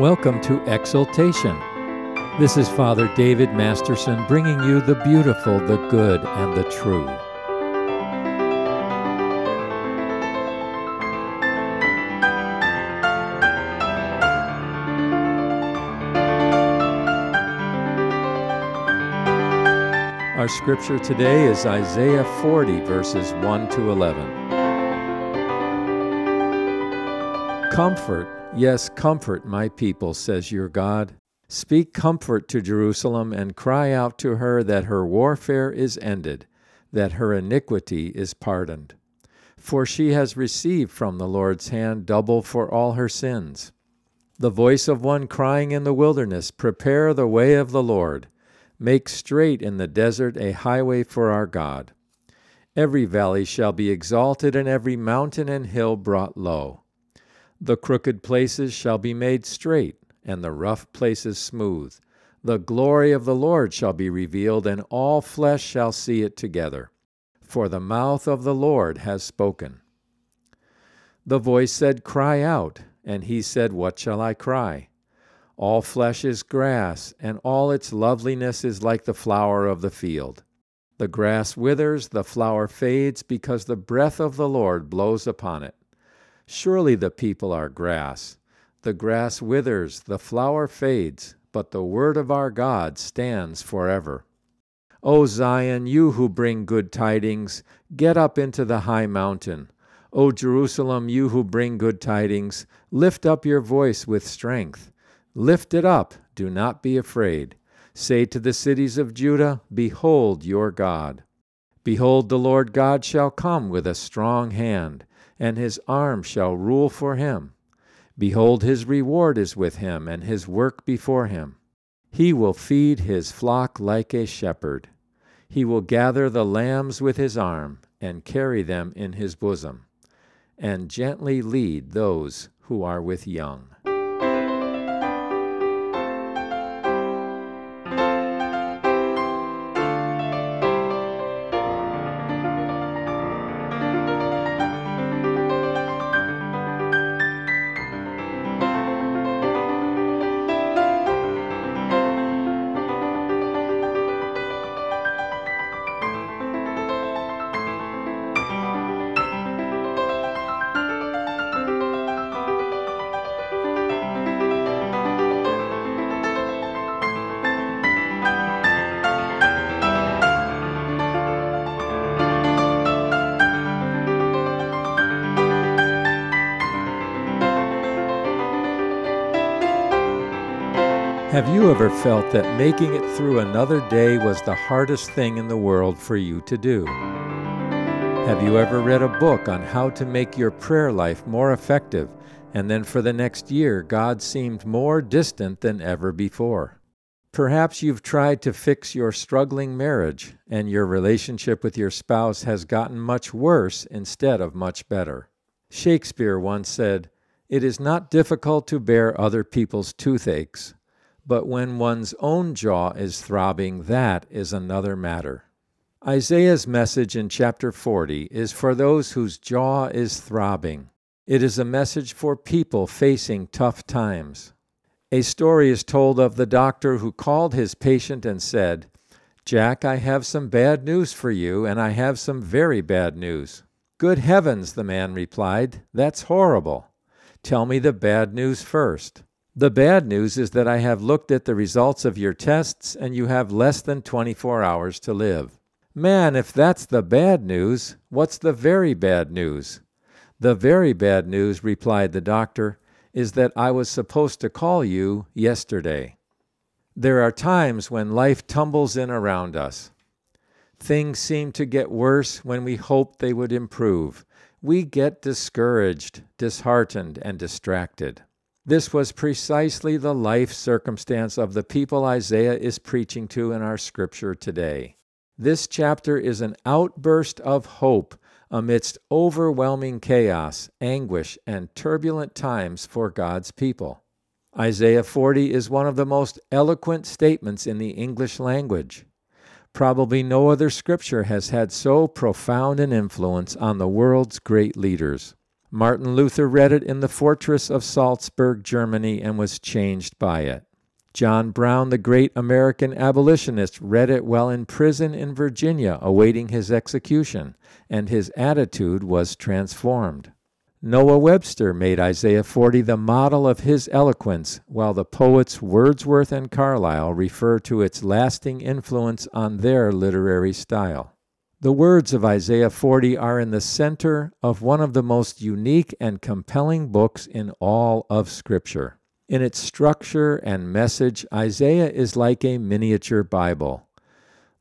Welcome to Exaltation. This is Father David Masterson bringing you the beautiful, the good, and the true. Our scripture today is Isaiah 40, verses 1 to 11. Comfort, yes, comfort my people, says your God. Speak comfort to Jerusalem and cry out to her that her warfare is ended, that her iniquity is pardoned. For she has received from the Lord's hand double for all her sins. The voice of one crying in the wilderness, prepare the way of the Lord. Make straight in the desert a highway for our God. Every valley shall be exalted, and every mountain and hill brought low. The crooked places shall be made straight, and the rough places smooth. The glory of the Lord shall be revealed, and all flesh shall see it together. For the mouth of the Lord has spoken. The voice said, Cry out. And he said, What shall I cry? All flesh is grass, and all its loveliness is like the flower of the field. The grass withers, the flower fades, because the breath of the Lord blows upon it. Surely the people are grass. The grass withers, the flower fades, but the word of our God stands forever. O Zion, you who bring good tidings, get up into the high mountain. O Jerusalem, you who bring good tidings, lift up your voice with strength. Lift it up, do not be afraid. Say to the cities of Judah, Behold your God. Behold, the Lord God shall come with a strong hand, and his arm shall rule for him. Behold, his reward is with him, and his work before him. He will feed his flock like a shepherd. He will gather the lambs with his arm, and carry them in his bosom, and gently lead those who are with young. Have you ever felt that making it through another day was the hardest thing in the world for you to do? Have you ever read a book on how to make your prayer life more effective, and then for the next year God seemed more distant than ever before? Perhaps you've tried to fix your struggling marriage, and your relationship with your spouse has gotten much worse instead of much better. Shakespeare once said, "It is not difficult to bear other people's toothaches, but when one's own jaw is throbbing, that is another matter." Isaiah's message in chapter 40 is for those whose jaw is throbbing. It is a message for people facing tough times. A story is told of the doctor who called his patient and said, "Jack, I have some bad news for you, and I have some very bad news." "Good heavens," the man replied, "that's horrible. Tell me the bad news first." "The bad news is that I have looked at the results of your tests, and you have less than 24 hours to live." "Man, if that's the bad news, what's the very bad news?" "The very bad news," replied the doctor, "is that I was supposed to call you yesterday." There are times when life tumbles in around us. Things seem to get worse when we hoped they would improve. We get discouraged, disheartened, and distracted. This was precisely the life circumstance of the people Isaiah is preaching to in our scripture today. This chapter is an outburst of hope amidst overwhelming chaos, anguish, and turbulent times for God's people. Isaiah 40 is one of the most eloquent statements in the English language. Probably no other scripture has had so profound an influence on the world's great leaders. Martin Luther read it in the fortress of Salzburg, Germany, and was changed by it. John Brown, the great American abolitionist, read it while in prison in Virginia awaiting his execution, and his attitude was transformed. Noah Webster made Isaiah 40 the model of his eloquence, while the poets Wordsworth and Carlyle refer to its lasting influence on their literary style. The words of Isaiah 40 are in the center of one of the most unique and compelling books in all of Scripture. In its structure and message, Isaiah is like a miniature Bible.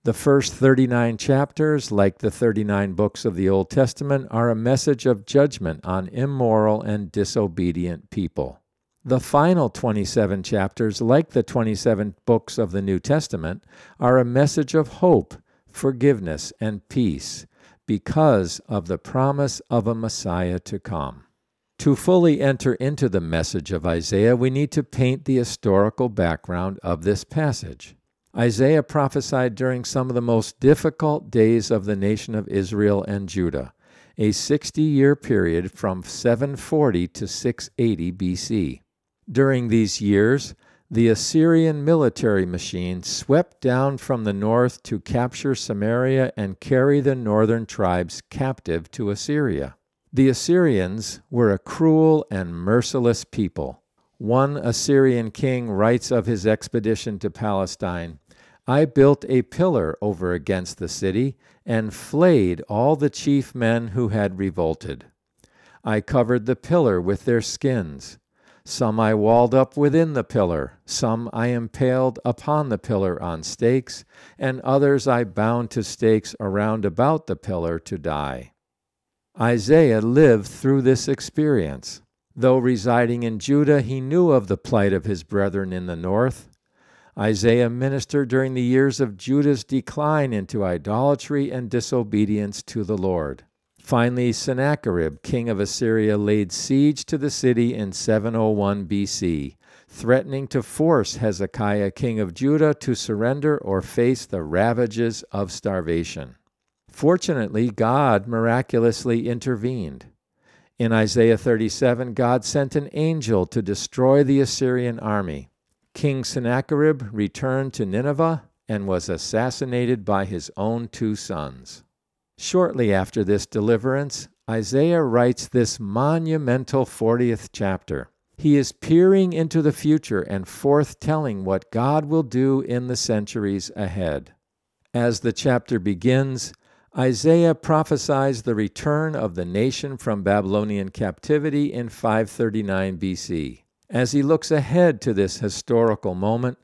The first 39 chapters, like the 39 books of the Old Testament, are a message of judgment on immoral and disobedient people. The final 27 chapters, like the 27 books of the New Testament, are a message of hope, forgiveness, and peace because of the promise of a Messiah to come. To fully enter into the message of Isaiah, we need to paint the historical background of this passage. Isaiah prophesied during some of the most difficult days of the nation of Israel and Judah, a 60-year period from 740 to 680 BC. During these years, the Assyrian military machine swept down from the north to capture Samaria and carry the northern tribes captive to Assyria. The Assyrians were a cruel and merciless people. One Assyrian king writes of his expedition to Palestine, "I built a pillar over against the city and flayed all the chief men who had revolted. I covered the pillar with their skins. Some I walled up within the pillar, some I impaled upon the pillar on stakes, and others I bound to stakes around about the pillar to die." Isaiah lived through this experience. Though residing in Judah, he knew of the plight of his brethren in the north. Isaiah ministered during the years of Judah's decline into idolatry and disobedience to the Lord. Finally, Sennacherib, king of Assyria, laid siege to the city in 701 BC, threatening to force Hezekiah, king of Judah, to surrender or face the ravages of starvation. Fortunately, God miraculously intervened. In Isaiah 37, God sent an angel to destroy the Assyrian army. King Sennacherib returned to Nineveh and was assassinated by his own two sons. Shortly after this deliverance, Isaiah writes this monumental 40th chapter. He is peering into the future and forthtelling what God will do in the centuries ahead. As the chapter begins, Isaiah prophesies the return of the nation from Babylonian captivity in 539 BC. As he looks ahead to this historical moment,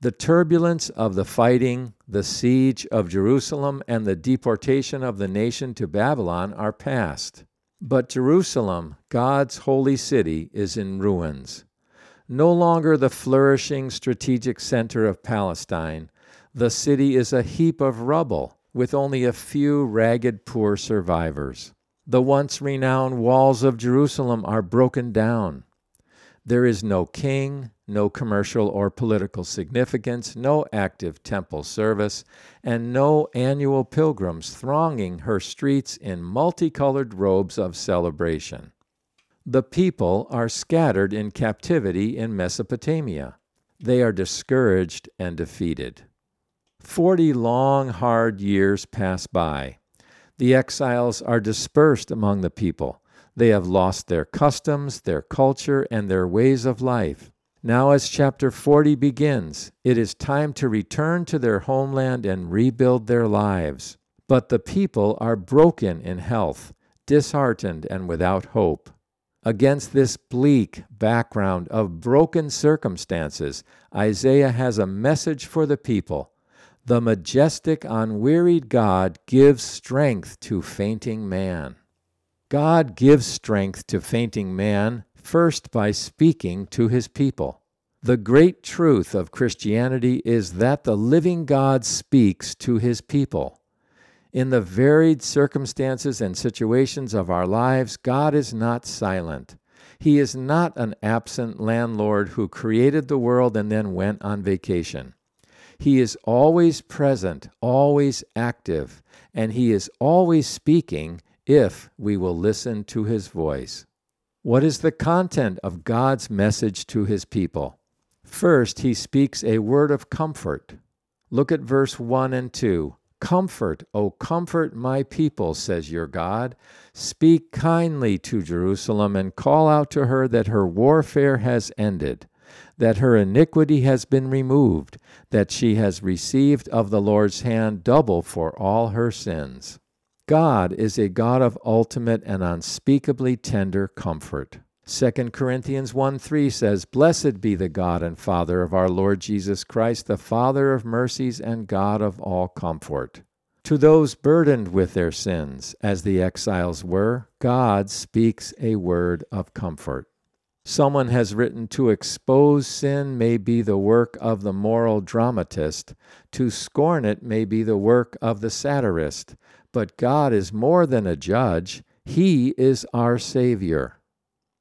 the turbulence of the fighting, the siege of Jerusalem, and the deportation of the nation to Babylon are past. But Jerusalem, God's holy city, is in ruins. No longer the flourishing strategic center of Palestine, the city is a heap of rubble with only a few ragged poor survivors. The once renowned walls of Jerusalem are broken down. There is no king, no commercial or political significance, no active temple service, and no annual pilgrims thronging her streets in multicolored robes of celebration. The people are scattered in captivity in Mesopotamia. They are discouraged and defeated. 40 long, hard years pass by. The exiles are dispersed among the people. They have lost their customs, their culture, and their ways of life. Now, as chapter 40 begins, it is time to return to their homeland and rebuild their lives. But the people are broken in health, disheartened, and without hope. Against this bleak background of broken circumstances, Isaiah has a message for the people. The majestic, unwearied God gives strength to fainting man. God gives strength to fainting man first by speaking to his people. The great truth of Christianity is that the living God speaks to his people. In the varied circumstances and situations of our lives, God is not silent. He is not an absent landlord who created the world and then went on vacation. He is always present, always active, and He is always speaking if we will listen to His voice. What is the content of God's message to his people? First, he speaks a word of comfort. Look at verse 1 and 2. Comfort, O comfort my people, says your God. Speak kindly to Jerusalem and call out to her that her warfare has ended, that her iniquity has been removed, that she has received of the Lord's hand double for all her sins. God is a God of ultimate and unspeakably tender comfort. 2 Corinthians 1:3 says, Blessed be the God and Father of our Lord Jesus Christ, the Father of mercies and God of all comfort. To those burdened with their sins, as the exiles were, God speaks a word of comfort. Someone has written, to expose sin may be the work of the moral dramatist, to scorn it may be the work of the satirist, but God is more than a judge, he is our Savior.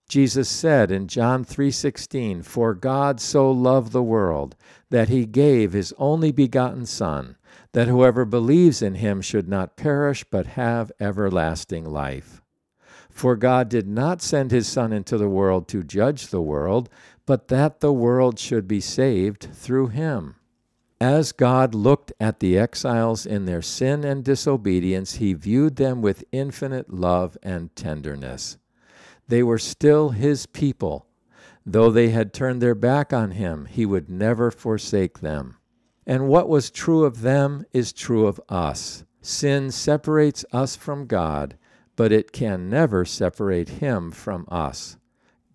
Jesus said in John 3:16, For God so loved the world that he gave his only begotten Son, that whoever believes in him should not perish but have everlasting life. For God did not send his Son into the world to judge the world, but that the world should be saved through him. As God looked at the exiles in their sin and disobedience, he viewed them with infinite love and tenderness. They were still his people. Though they had turned their back on him, he would never forsake them. And what was true of them is true of us. Sin separates us from God, but it can never separate him from us.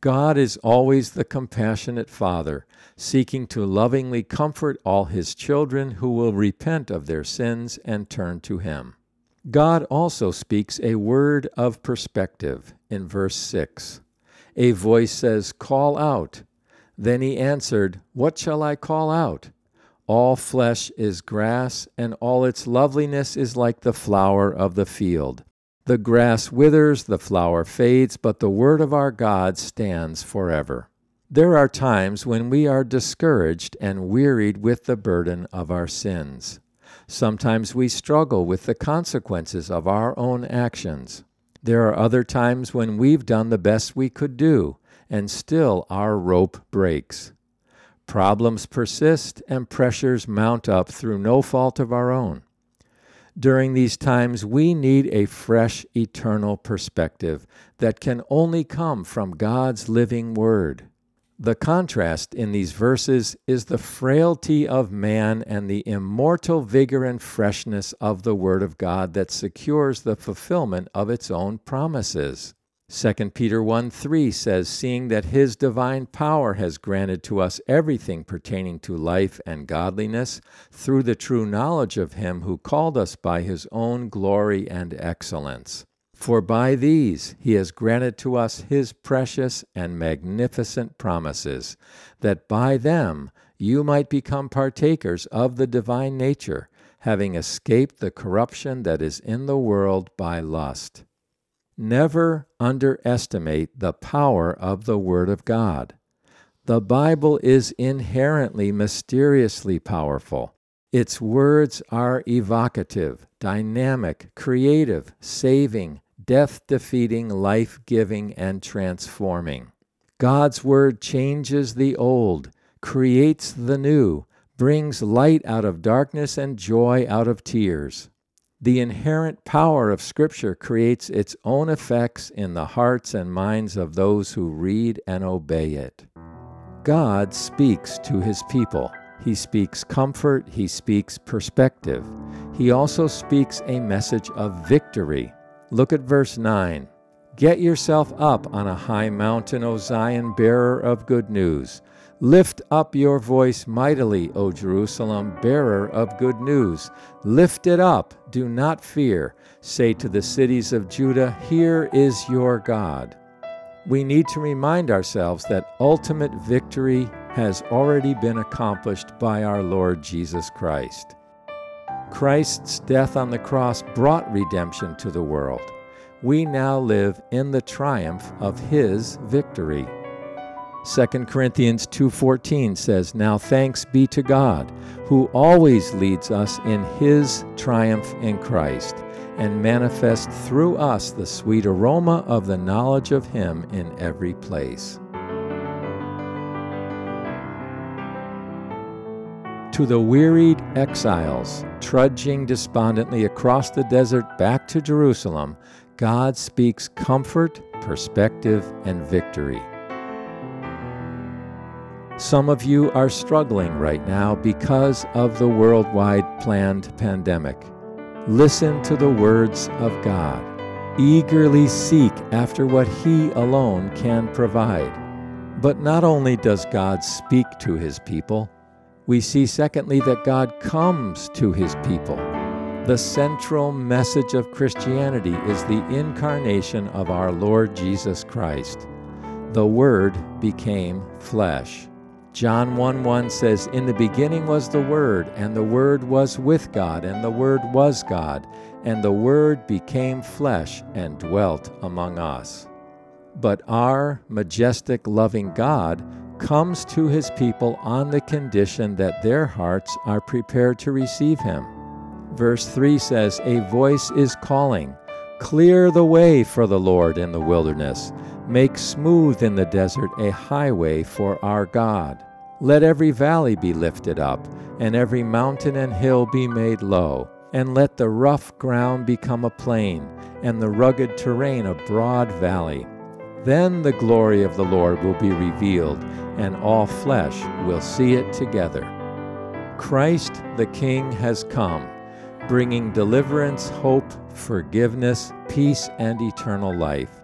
God is always the compassionate Father, seeking to lovingly comfort all his children who will repent of their sins and turn to him. God also speaks a word of perspective in verse 6. A voice says, Call out. Then he answered, What shall I call out? All flesh is grass, and all its loveliness is like the flower of the field. The grass withers, the flower fades, but the word of our God stands forever. There are times when we are discouraged and wearied with the burden of our sins. Sometimes we struggle with the consequences of our own actions. There are other times when we've done the best we could do, and still our rope breaks. Problems persist and pressures mount up through no fault of our own. During these times, we need a fresh, eternal perspective that can only come from God's living Word. The contrast in these verses is the frailty of man and the immortal vigor and freshness of the Word of God that secures the fulfillment of its own promises. 2 Peter 1:3 says, Seeing that his divine power has granted to us everything pertaining to life and godliness, through the true knowledge of him who called us by his own glory and excellence. For by these he has granted to us his precious and magnificent promises, that by them you might become partakers of the divine nature, having escaped the corruption that is in the world by lust. Never underestimate the power of the Word of God. The Bible is inherently mysteriously powerful. Its words are evocative, dynamic, creative, saving, death-defeating, life-giving, and transforming. God's Word changes the old, creates the new, brings light out of darkness and joy out of tears. The inherent power of Scripture creates its own effects in the hearts and minds of those who read and obey it. God speaks to his people. He speaks comfort. He speaks perspective. He also speaks a message of victory. Look at verse 9. Get yourself up on a high mountain, O Zion, bearer of good news. Lift up your voice mightily, O Jerusalem, bearer of good news. Lift it up, do not fear. Say to the cities of Judah, Here is your God. We need to remind ourselves that ultimate victory has already been accomplished by our Lord Jesus Christ. Christ's death on the cross brought redemption to the world. We now live in the triumph of his victory. 2 Corinthians 2:14 says, Now thanks be to God, who always leads us in his triumph in Christ, and manifest through us the sweet aroma of the knowledge of Him in every place. To the wearied exiles, trudging despondently across the desert back to Jerusalem, God speaks comfort, perspective, and victory. Some of you are struggling right now because of the worldwide planned pandemic. Listen to the words of God. Eagerly seek after what He alone can provide. But not only does God speak to His people, we see, secondly, that God comes to His people. The central message of Christianity is the incarnation of our Lord Jesus Christ. The Word became flesh. John 1:1 says, "In the beginning was the Word, and the Word was with God, and the Word was God, and the Word became flesh and dwelt among us." But our majestic, loving God comes to His people on the condition that their hearts are prepared to receive Him. Verse 3 says, "A voice is calling, clear the way for the Lord in the wilderness. Make smooth in the desert a highway for our God. Let every valley be lifted up, and every mountain and hill be made low. And let the rough ground become a plain, and the rugged terrain a broad valley. Then the glory of the Lord will be revealed, and all flesh will see it together." Christ the King has come, bringing deliverance, hope, forgiveness, peace, and eternal life.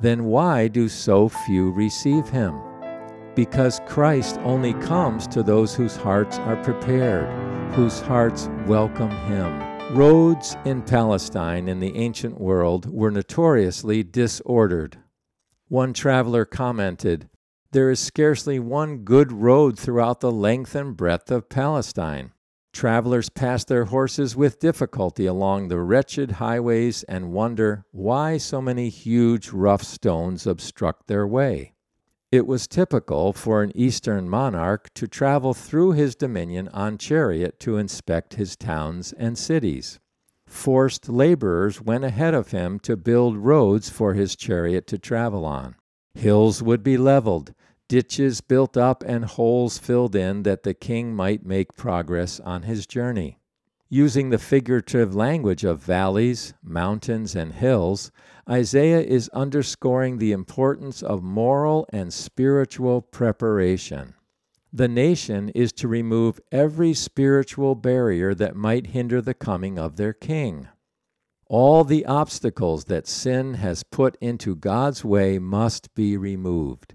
Then why do so few receive Him? Because Christ only comes to those whose hearts are prepared, whose hearts welcome Him. Roads in Palestine in the ancient world were notoriously disordered. One traveler commented, "There is scarcely one good road throughout the length and breadth of Palestine. Travelers pass their horses with difficulty along the wretched highways and wonder why so many huge rough stones obstruct their way." It was typical for an Eastern monarch to travel through his dominion on chariot to inspect his towns and cities. Forced laborers went ahead of him to build roads for his chariot to travel on. Hills would be leveled, ditches built up, and holes filled in that the king might make progress on his journey. Using the figurative language of valleys, mountains, and hills, Isaiah is underscoring the importance of moral and spiritual preparation. The nation is to remove every spiritual barrier that might hinder the coming of their king. All the obstacles that sin has put into God's way must be removed.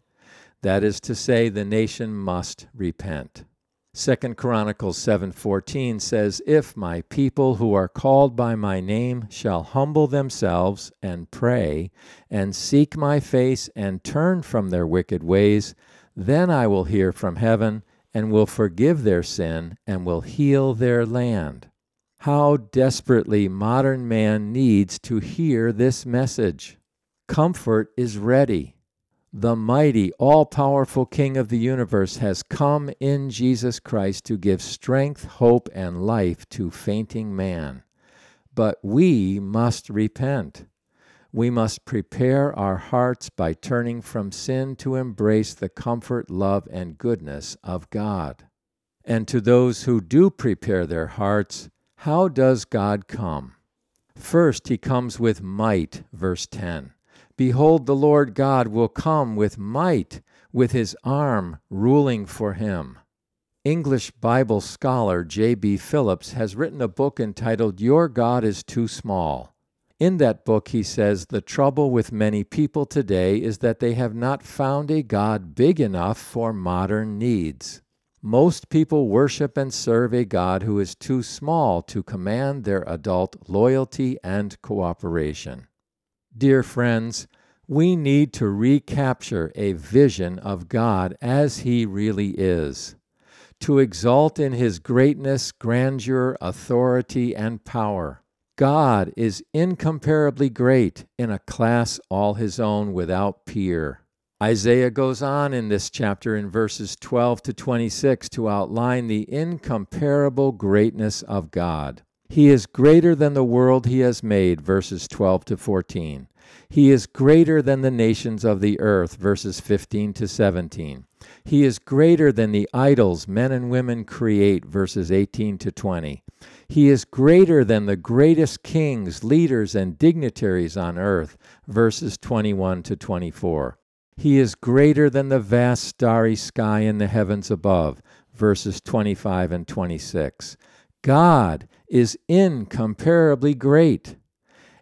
That is to say, the nation must repent. 2 Chronicles 7:14 says, "If my people who are called by my name shall humble themselves and pray and seek my face and turn from their wicked ways, then I will hear from heaven and will forgive their sin and will heal their land." How desperately modern man needs to hear this message. Comfort is ready. The mighty, all-powerful King of the universe has come in Jesus Christ to give strength, hope, and life to fainting man. But we must repent. We must prepare our hearts by turning from sin to embrace the comfort, love, and goodness of God. And to those who do prepare their hearts, how does God come? First, He comes with might, verse 10. "Behold, the Lord God will come with might, with His arm ruling for Him." English Bible scholar J.B. Phillips has written a book entitled "Your God is Too Small." In that book, he says, the trouble with many people today is that they have not found a God big enough for modern needs. Most people worship and serve a God who is too small to command their adult loyalty and cooperation. Dear friends, we need to recapture a vision of God as He really is. To exalt in His greatness, grandeur, authority, and power. God is incomparably great, in a class all His own, without peer. Isaiah goes on in this chapter in verses 12 to 26 to outline the incomparable greatness of God. He is greater than the world he has made, verses 12 to 14. He is greater than the nations of the earth, verses 15 to 17. He is greater than the idols men and women create, verses 18 to 20. He is greater than the greatest kings, leaders, and dignitaries on earth, verses 21 to 24. He is greater than the vast starry sky in the heavens above, verses 25 and 26. God is incomparably great.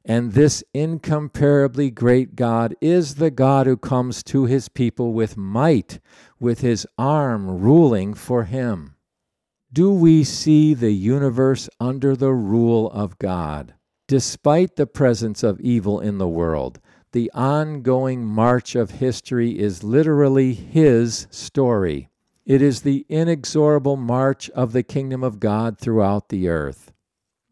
And this incomparably great God is the God who comes to his people with might, with his arm ruling for him. Do we see the universe under the rule of God? Despite the presence of evil in the world, the ongoing march of history is literally his story. It is the inexorable march of the kingdom of God throughout the earth.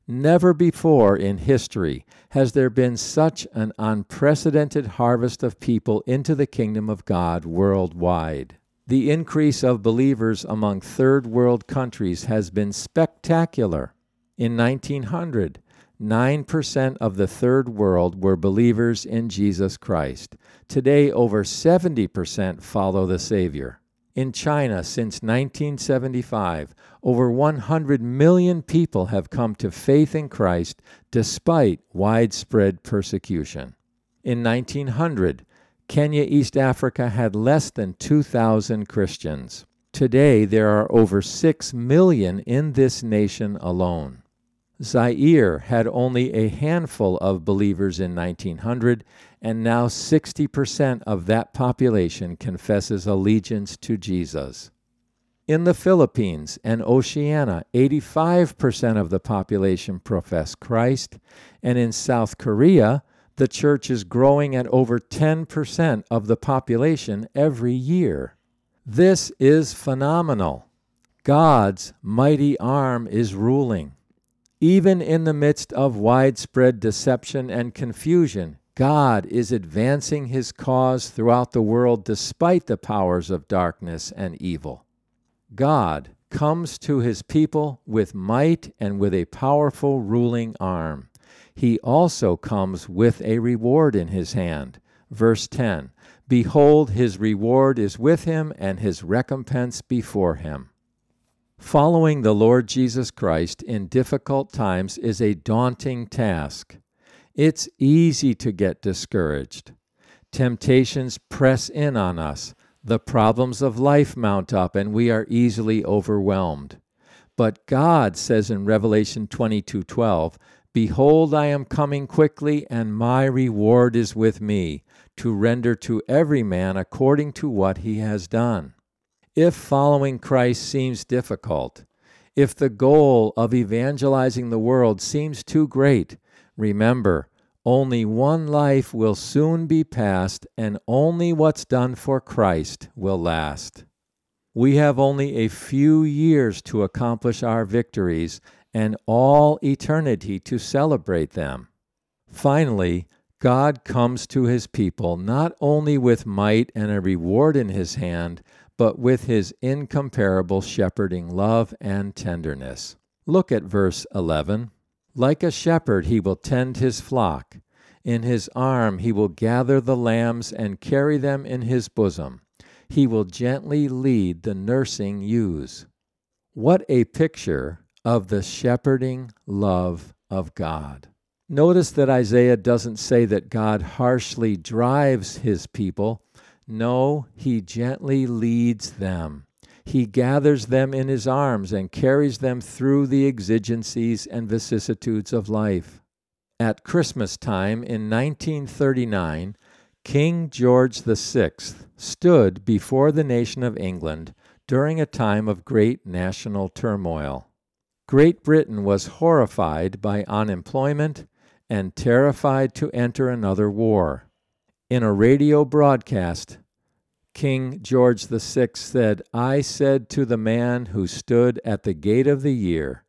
Never before in history has there been such an unprecedented harvest of people into the kingdom of God worldwide. The increase of believers among third world countries has been spectacular. In 1900, 9% of the third world were believers in Jesus Christ. Today, over 70% follow the Savior. In China, since 1975, over 100 million people have come to faith in Christ despite widespread persecution. In 1900, Kenya, East Africa had less than 2,000 Christians. Today, there are over 6 million in this nation alone. Zaire had only a handful of believers in 1900, and now 60% of that population confesses allegiance to Jesus. In the Philippines and Oceania, 85% of the population profess Christ, and in South Korea, the church is growing at over 10% of the population every year. This is phenomenal. God's mighty arm is ruling. Even in the midst of widespread deception and confusion, God is advancing his cause throughout the world despite the powers of darkness and evil. God comes to his people with might and with a powerful ruling arm. He also comes with a reward in his hand. Verse 10, "Behold, his reward is with him and his recompense before him." Following the Lord Jesus Christ in difficult times is a daunting task. It's easy to get discouraged. Temptations press in on us. The problems of life mount up, and we are easily overwhelmed. But God says in Revelation 22:12, "Behold, I am coming quickly, and my reward is with me, to render to every man according to what he has done." If following Christ seems difficult, if the goal of evangelizing the world seems too great, remember, only one life will soon be passed, and only what's done for Christ will last. We have only a few years to accomplish our victories and all eternity to celebrate them. Finally, God comes to his people not only with might and a reward in his hand, but with his incomparable shepherding love and tenderness. Look at verse 11. "Like a shepherd he will tend his flock. In his arm he will gather the lambs and carry them in his bosom. He will gently lead the nursing ewes." What a picture of the shepherding love of God. Notice that Isaiah doesn't say that God harshly drives his people. No, he gently leads them. He gathers them in his arms and carries them through the exigencies and vicissitudes of life. At Christmas time in 1939, King George VI stood before the nation of England during a time of great national turmoil. Great Britain was horrified by unemployment and terrified to enter another war. In a radio broadcast, King George VI said, "I said to the man who stood at the gate of the year,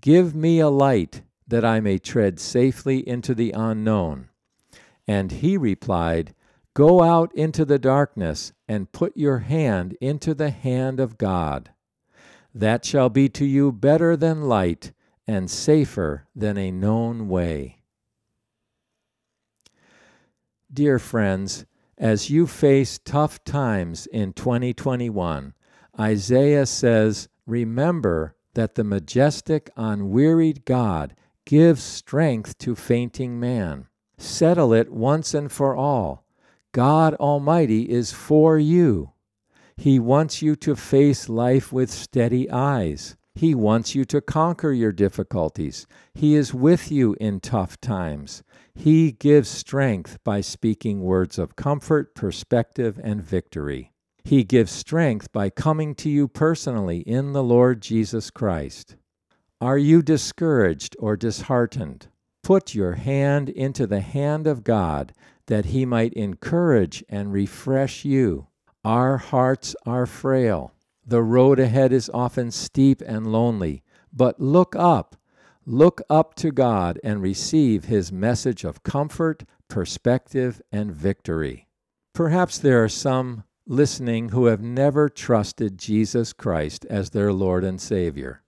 'Give me a light that I may tread safely into the unknown.' And he replied, 'Go out into the darkness and put your hand into the hand of God. That shall be to you better than light and safer than a known way. Dear friends, as you face tough times in 2021, Isaiah says, remember that the majestic, unwearied God gives strength to fainting man. Settle it once and for all. God Almighty is for you. He wants you to face life with steady eyes. He wants you to conquer your difficulties. He is with you in tough times. He gives strength by speaking words of comfort, perspective, and victory. He gives strength by coming to you personally in the Lord Jesus Christ. Are you discouraged or disheartened? Put your hand into the hand of God that He might encourage and refresh you. Our hearts are frail. The road ahead is often steep and lonely, but look up to God and receive His message of comfort, perspective, and victory. Perhaps there are some listening who have never trusted Jesus Christ as their Lord and Savior.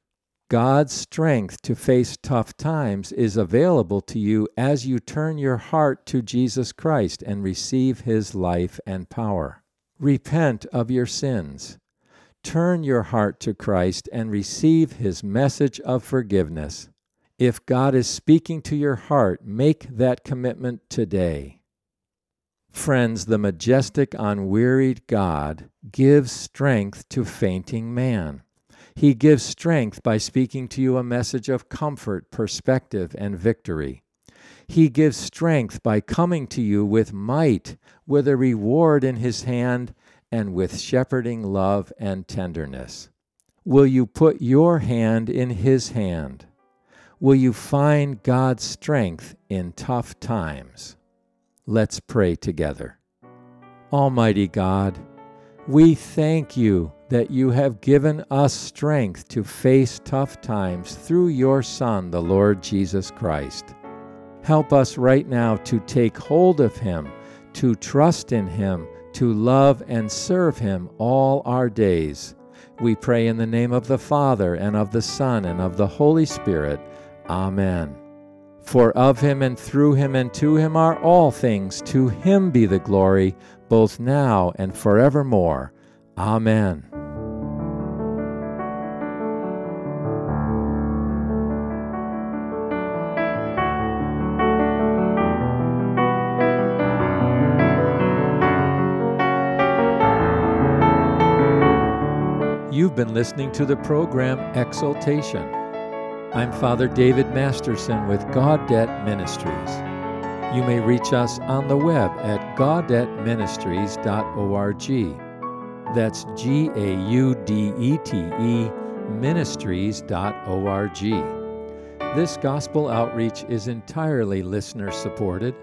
God's strength to face tough times is available to you as you turn your heart to Jesus Christ and receive His life and power. Repent of your sins. Turn your heart to Christ and receive His message of forgiveness. If God is speaking to your heart, make that commitment today. Friends, the majestic, unwearied God gives strength to fainting man. He gives strength by speaking to you a message of comfort, perspective, and victory. He gives strength by coming to you with might, with a reward in His hand, and with shepherding love and tenderness. Will you put your hand in His hand? Will you find God's strength in tough times? Let's pray together. Almighty God, we thank You that You have given us strength to face tough times through Your Son, the Lord Jesus Christ. Help us right now to take hold of Him, to trust in Him, to love and serve Him all our days. We pray in the name of the Father, and of the Son, and of the Holy Spirit. Amen. For of Him, and through Him, and to Him are all things. To Him be the glory, both now and forevermore. Amen. You've been listening to the program Exaltation. I'm Father David Masterson with Gaudette Ministries. You may reach us on the web at gaudetteministries.org. That's Gaudette ministries.org. This gospel outreach is entirely listener supported.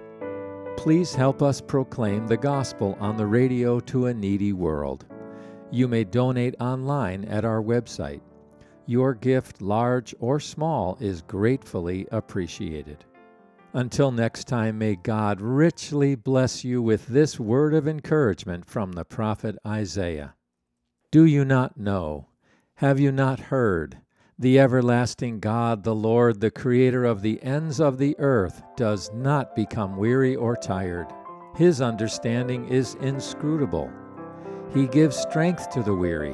Please help us proclaim the gospel on the radio to a needy world. You may donate online at our website. Your gift, large or small, is gratefully appreciated. Until next time, may God richly bless you with this word of encouragement from the prophet Isaiah. Do you not know? Have you not heard? The everlasting God, the Lord, the creator of the ends of the earth, does not become weary or tired. His understanding is inscrutable. He gives strength to the weary,